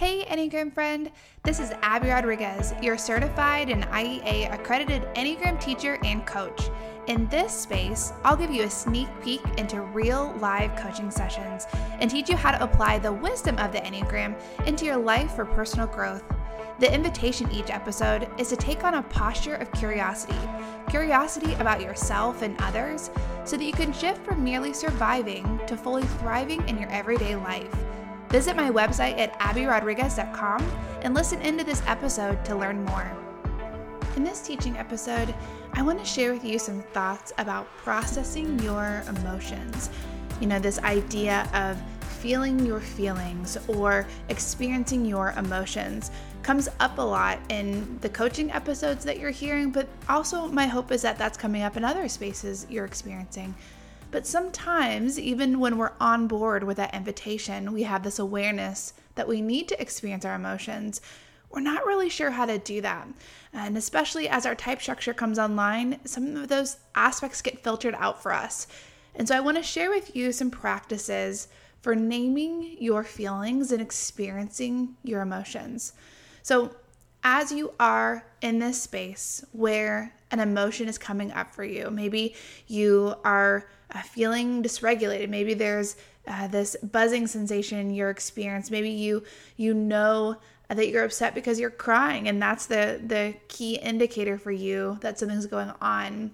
Hey Enneagram friend, this is Abby Rodriguez, your certified and IEA accredited Enneagram teacher and coach. In this space, I'll give you a sneak peek into real live coaching sessions and teach you how to apply the wisdom of the Enneagram into your life for personal growth. The invitation each episode is to take on a posture of curiosity about yourself and others, so that you can shift from merely surviving to fully thriving in your everyday life. Visit my website at abbyrodriguez.com and listen into this episode to learn more. In this teaching episode, I want to share with you some thoughts about processing your emotions. You know, this idea of feeling your feelings or experiencing your emotions comes up a lot in the coaching episodes that you're hearing, but also my hope is that that's coming up in other spaces you're experiencing. But sometimes, even when we're on board with that invitation, we have this awareness that we need to experience our emotions. We're not really sure how to do that. And especially as our type structure comes online, some of those aspects get filtered out for us. And so I want to share with you some practices for naming your feelings and experiencing your emotions. So as you are in this space where an emotion is coming up for you, maybe you are feeling dysregulated, maybe there's this buzzing sensation you're experiencing, maybe you know that you're upset because you're crying and that's the key indicator for you that something's going on.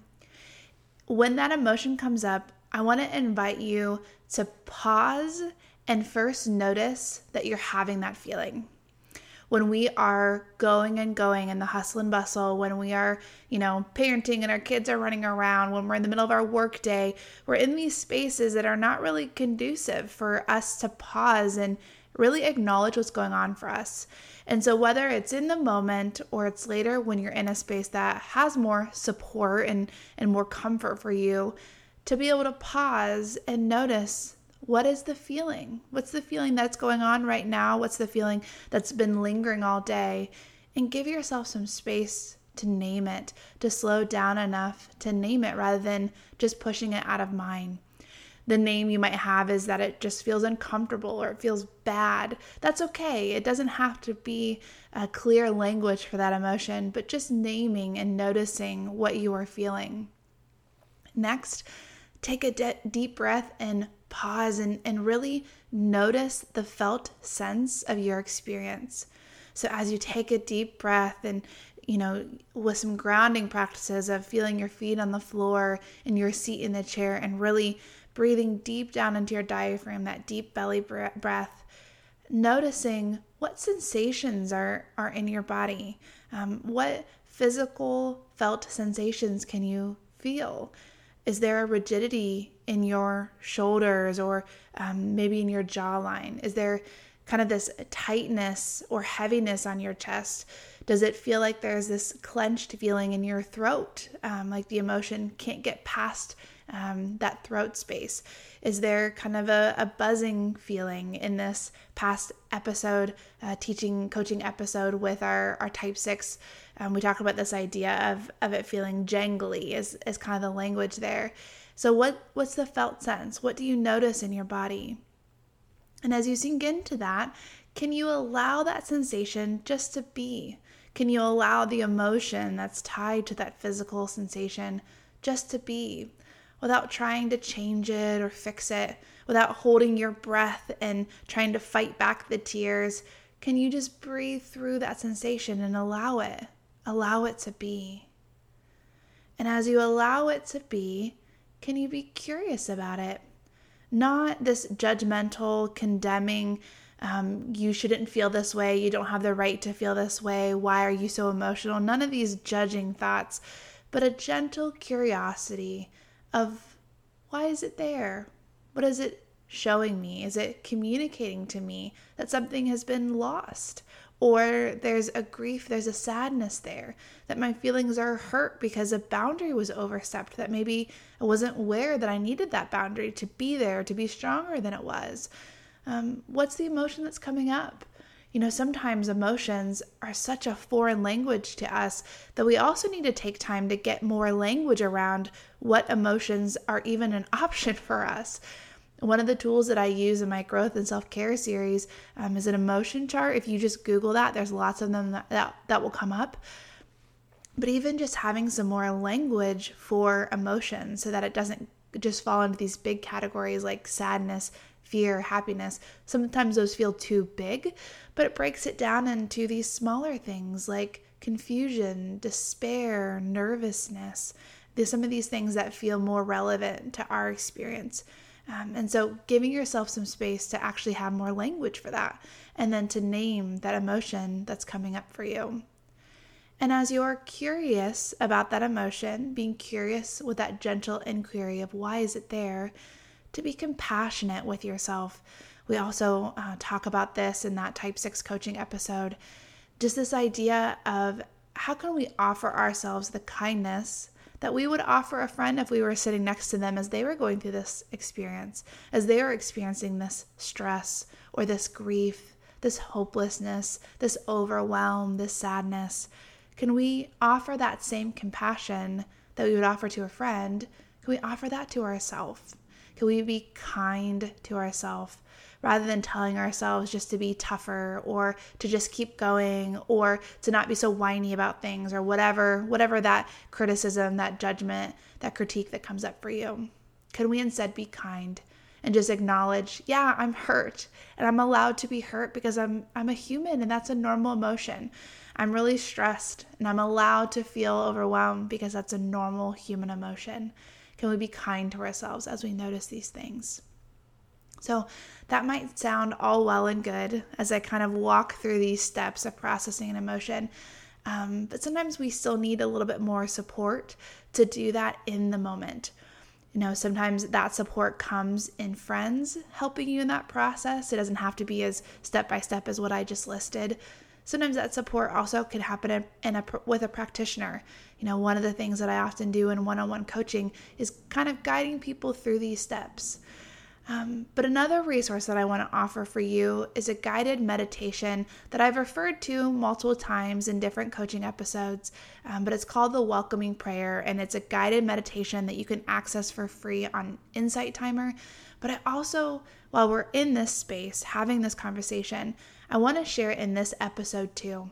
When that emotion comes up, I want to invite you to pause and first notice that you're having that feeling. When we are going in the hustle and bustle, when we are, parenting and our kids are running around, when we're in the middle of our work day, we're in these spaces that are not really conducive for us to pause and really acknowledge what's going on for us. And so whether it's in the moment or it's later when you're in a space that has more support and more comfort for you, to be able to pause and notice, what is the feeling? What's the feeling that's going on right now? What's the feeling that's been lingering all day? And give yourself some space to name it, to slow down enough to name it rather than just pushing it out of mind. The name you might have is that it just feels uncomfortable or it feels bad. That's okay. It doesn't have to be a clear language for that emotion, but just naming and noticing what you are feeling. Next, take a deep breath and pause and really notice the felt sense of your experience. So as you take a deep breath and with some grounding practices of feeling your feet on the floor and your seat in the chair and really breathing deep down into your diaphragm, that deep belly breath, noticing what sensations are in your body. What physical felt sensations can you feel? Is there a rigidity in your shoulders or maybe in your jawline? Is there kind of this tightness or heaviness on your chest? Does it feel like there's this clenched feeling in your throat, like the emotion can't get past that throat space? Is there kind of a buzzing feeling? In this past episode, coaching episode with our type 6, we talked about this idea of it feeling jangly is kind of the language there. So what's the felt sense? What do you notice in your body? And as you sink into that, can you allow that sensation just to be? Can you allow the emotion that's tied to that physical sensation just to be, without trying to change it or fix it, without holding your breath and trying to fight back the tears? Can you just breathe through that sensation and allow it to be? And as you allow it to be, can you be curious about it? Not this judgmental, condemning, you shouldn't feel this way, you don't have the right to feel this way, why are you so emotional? None of these judging thoughts, but a gentle curiosity of why is it there? What is it showing me? Is it communicating to me that something has been lost? Or there's a grief, there's a sadness there, that my feelings are hurt because a boundary was overstepped, that maybe I wasn't aware that I needed that boundary to be there, to be stronger than it was. What's the emotion that's coming up? Sometimes emotions are such a foreign language to us that we also need to take time to get more language around what emotions are even an option for us. One of the tools that I use in my growth and self-care series is an emotion chart. If you just Google that, there's lots of them that will come up. But even just having some more language for emotion so that it doesn't just fall into these big categories like sadness, fear, happiness. Sometimes those feel too big, but it breaks it down into these smaller things like confusion, despair, nervousness. There's some of these things that feel more relevant to our experience. And so giving yourself some space to actually have more language for that, and then to name that emotion that's coming up for you. And as you're curious about that emotion, being curious with that gentle inquiry of why is it there, to be compassionate with yourself. We also talk about this in that Type 6 coaching episode, just this idea of how can we offer ourselves the kindness that we would offer a friend if we were sitting next to them as they were going through this experience, as they are experiencing this stress or this grief, this hopelessness, this overwhelm, this sadness. Can we offer that same compassion that we would offer to a friend? Can we offer that to ourselves? Can we be kind to ourselves rather than telling ourselves just to be tougher or to just keep going or to not be so whiny about things or whatever that criticism, that judgment, that critique that comes up for you? Can we instead be kind and just acknowledge, yeah, I'm hurt and I'm allowed to be hurt because I'm a human and that's a normal emotion. I'm really stressed and I'm allowed to feel overwhelmed because that's a normal human emotion. Can we be kind to ourselves as we notice these things? So that might sound all well and good as I kind of walk through these steps of processing an emotion. But sometimes we still need a little bit more support to do that in the moment. You know, sometimes that support comes in friends helping you in that process. It doesn't have to be as step-by-step as what I just listed. Sometimes that support also could happen with a practitioner. You know, one of the things that I often do in one-on-one coaching is kind of guiding people through these steps. But another resource that I want to offer for you is a guided meditation that I've referred to multiple times in different coaching episodes, but it's called the Welcoming Prayer, and it's a guided meditation that you can access for free on Insight Timer. But I also, while we're in this space having this conversation, I want to share it in this episode too.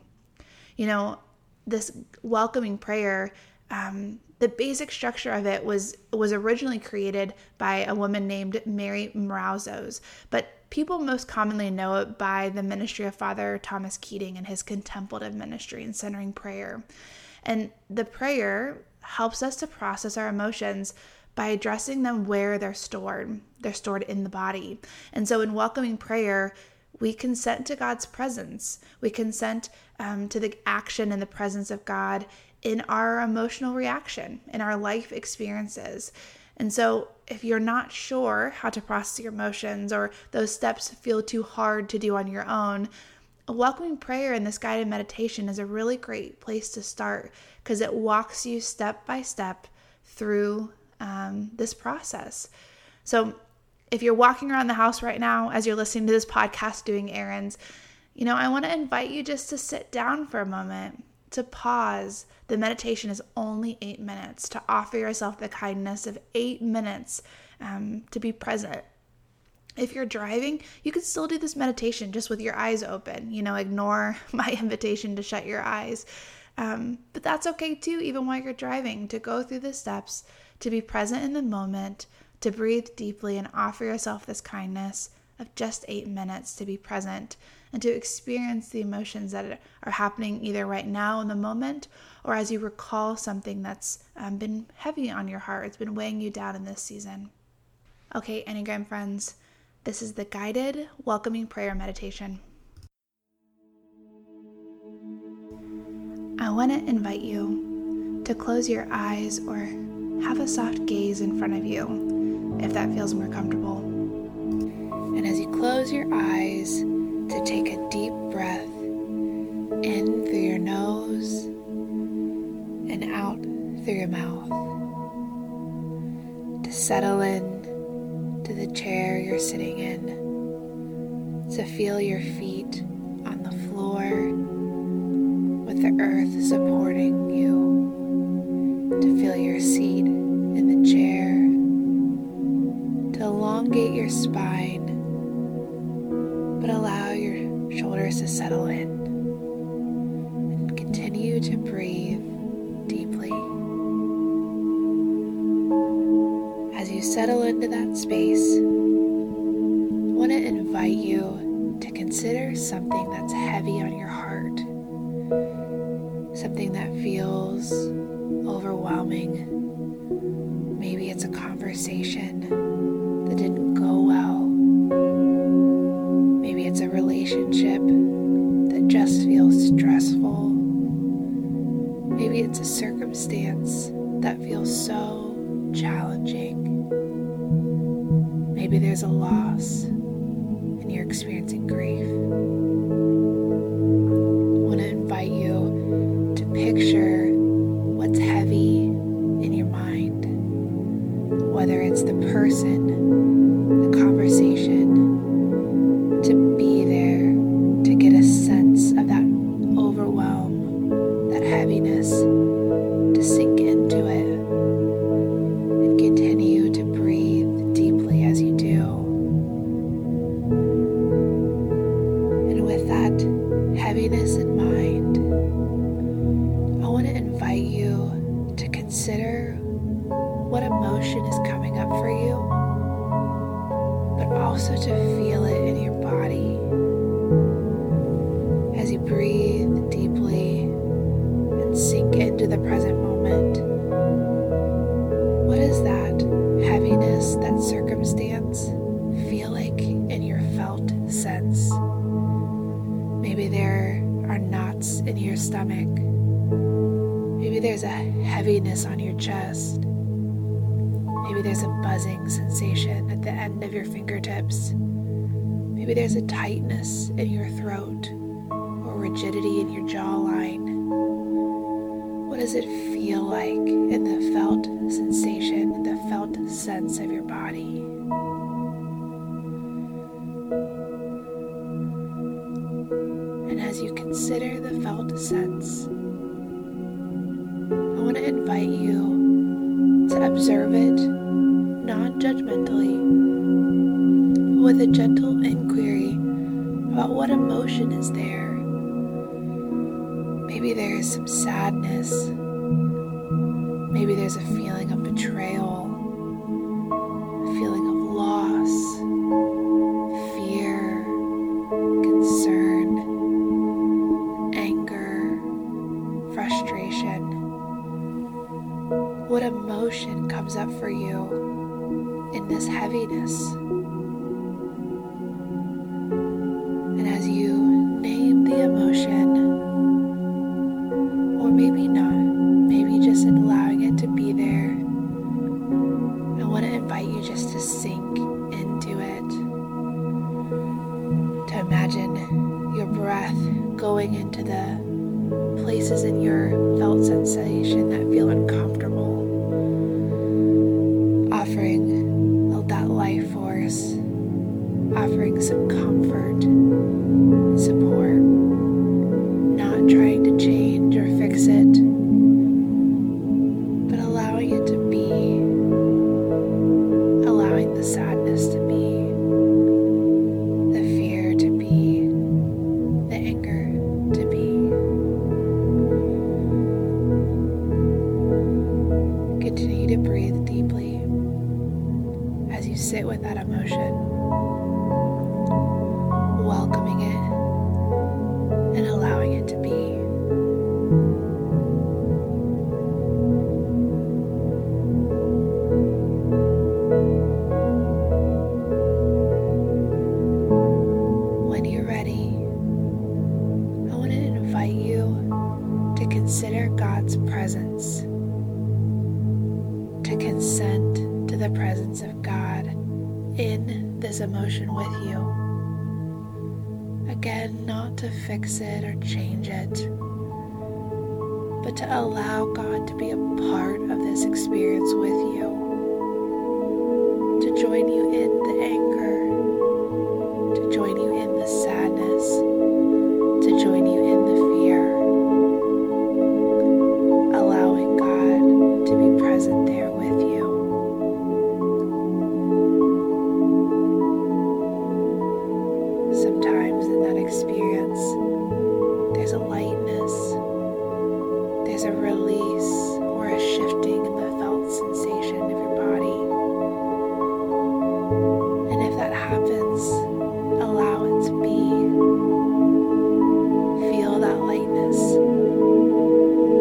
You know, this Welcoming Prayer, the basic structure of it was originally created by a woman named Mary Mrazos, but people most commonly know it by the ministry of Father Thomas Keating and his contemplative ministry and centering prayer. And the prayer helps us to process our emotions by addressing them where they're stored. They're stored in the body. And so in Welcoming Prayer, we consent to God's presence. We consent to the action and the presence of God in our emotional reaction, in our life experiences. And so if you're not sure how to process your emotions or those steps feel too hard to do on your own, a Welcoming Prayer and this guided meditation is a really great place to start because it walks you step by step through this process. So if you're walking around the house right now, as you're listening to this podcast, doing errands, you know, I want to invite you just to sit down for a moment, to pause. The meditation is only 8 minutes, to offer yourself the kindness of 8 minutes, to be present. If you're driving, you can still do this meditation just with your eyes open. You know, ignore my invitation to shut your eyes. But that's okay too, even while you're driving, to go through the steps, to be present in the moment, to breathe deeply and offer yourself this kindness of just 8 minutes to be present and to experience the emotions that are happening either right now in the moment or as you recall something that's been heavy on your heart, it's been weighing you down in this season. Okay, Enneagram friends, this is the guided Welcoming Prayer meditation. I want to invite you to close your eyes or have a soft gaze in front of you if that feels more comfortable. And as you close your eyes, to take a deep breath in through your nose and out through your mouth, to settle in to the chair you're sitting in, to feel your feet on the floor with the earth supporting you, to feel your seat in the chair, to elongate your your spine, but allow your shoulders to settle in and continue to breathe deeply. As you settle into that space, I want to invite you to consider something that's heavy on your heart, something that feels overwhelming. Maybe it's a conversation that didn't go well. Maybe it's a relationship that just feels stressful. Maybe it's a circumstance that feels so challenging. Maybe there's a loss and you're experiencing grief. I want to invite you to picture what's heavy in your mind. Whether it's the person, the conversation, to be there to get a sense of that overwhelm, that heaviness, to sink into it and continue to breathe deeply as you do. And with that heaviness in mind, I want to invite you to consider what emotion is coming up for you, but also to feel it in your body. As you breathe deeply and sink into the present moment, what is that heaviness, that circumstance, feel like in your felt sense? Maybe there are knots in your stomach. Maybe there's a heaviness on your chest. Maybe there's a buzzing sensation at the end of your fingertips. Maybe there's a tightness in your throat or rigidity in your jawline. What does it feel like in the felt sensation, in the felt sense of your body? And as you consider the felt sense, I want to invite you to observe it non-judgmentally, with a gentle inquiry about what emotion is there. Maybe there is some sadness. Maybe there's a feeling of betrayal, a feeling of loss, fear, concern, anger, frustration. What emotion comes up for you in this heaviness? And as you name the emotion, or maybe not, maybe just allowing it to be there, I want to invite you just to sink into it, to imagine your breath going into the places in your felt sensation that feel uncomfortable, offering that life force, offering some comfort, support, not trying to change or fix it, but allowing it to be, allowing the sadness to be, the fear to be, the anger to be. Continue to breathe deeply. As you sit with that emotion, welcoming it and allowing it to be. When you're ready, I want to invite you to consider God's presence, to consent to the presence of God in this emotion with you. Again, not to fix it or change it, but to allow God to be a part of this experience with you, to join you in the anger, to join you in the sadness, to join you in the fear, allowing God to be present there with you. that experience, there's a lightness, there's a release or a shifting in the felt sensation of your body. And if that happens, allow it to be. Feel that lightness,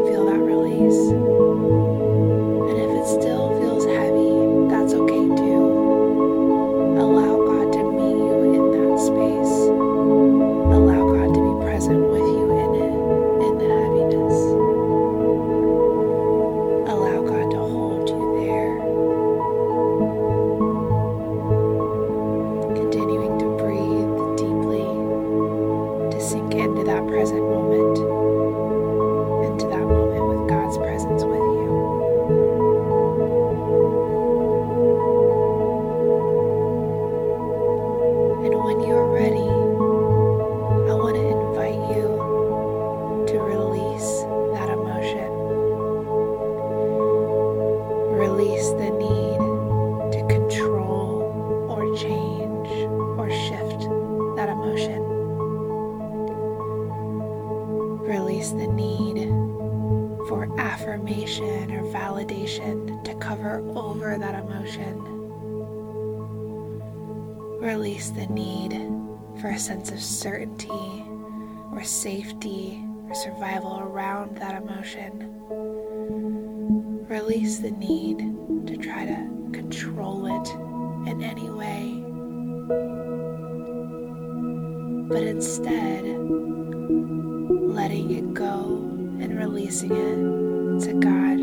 feel that release. The need for affirmation or validation to cover over that emotion. Release the need for a sense of certainty or safety or survival around that emotion. Release the need to try to control it in any way. But instead, letting it go and releasing it to God.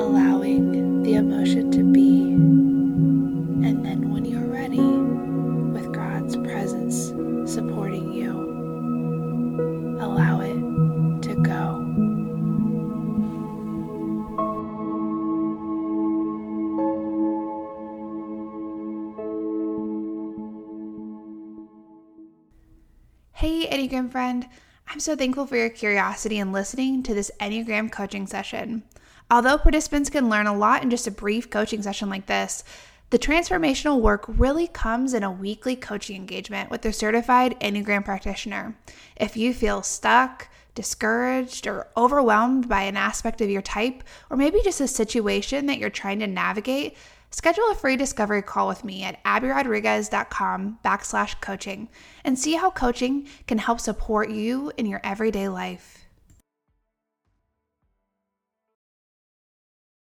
Allowing the emotion to be, and then when you're ready, with God's presence supporting you, allow it to go. Hey Enneagram friend, I'm so thankful for your curiosity and listening to this Enneagram coaching session. Although participants can learn a lot in just a brief coaching session like this, the transformational work really comes in a weekly coaching engagement with a certified Enneagram practitioner. If you feel stuck, discouraged, or overwhelmed by an aspect of your type, or maybe just a situation that you're trying to navigate, schedule a free discovery call with me at abbyrodriguez.com/coaching and see how coaching can help support you in your everyday life.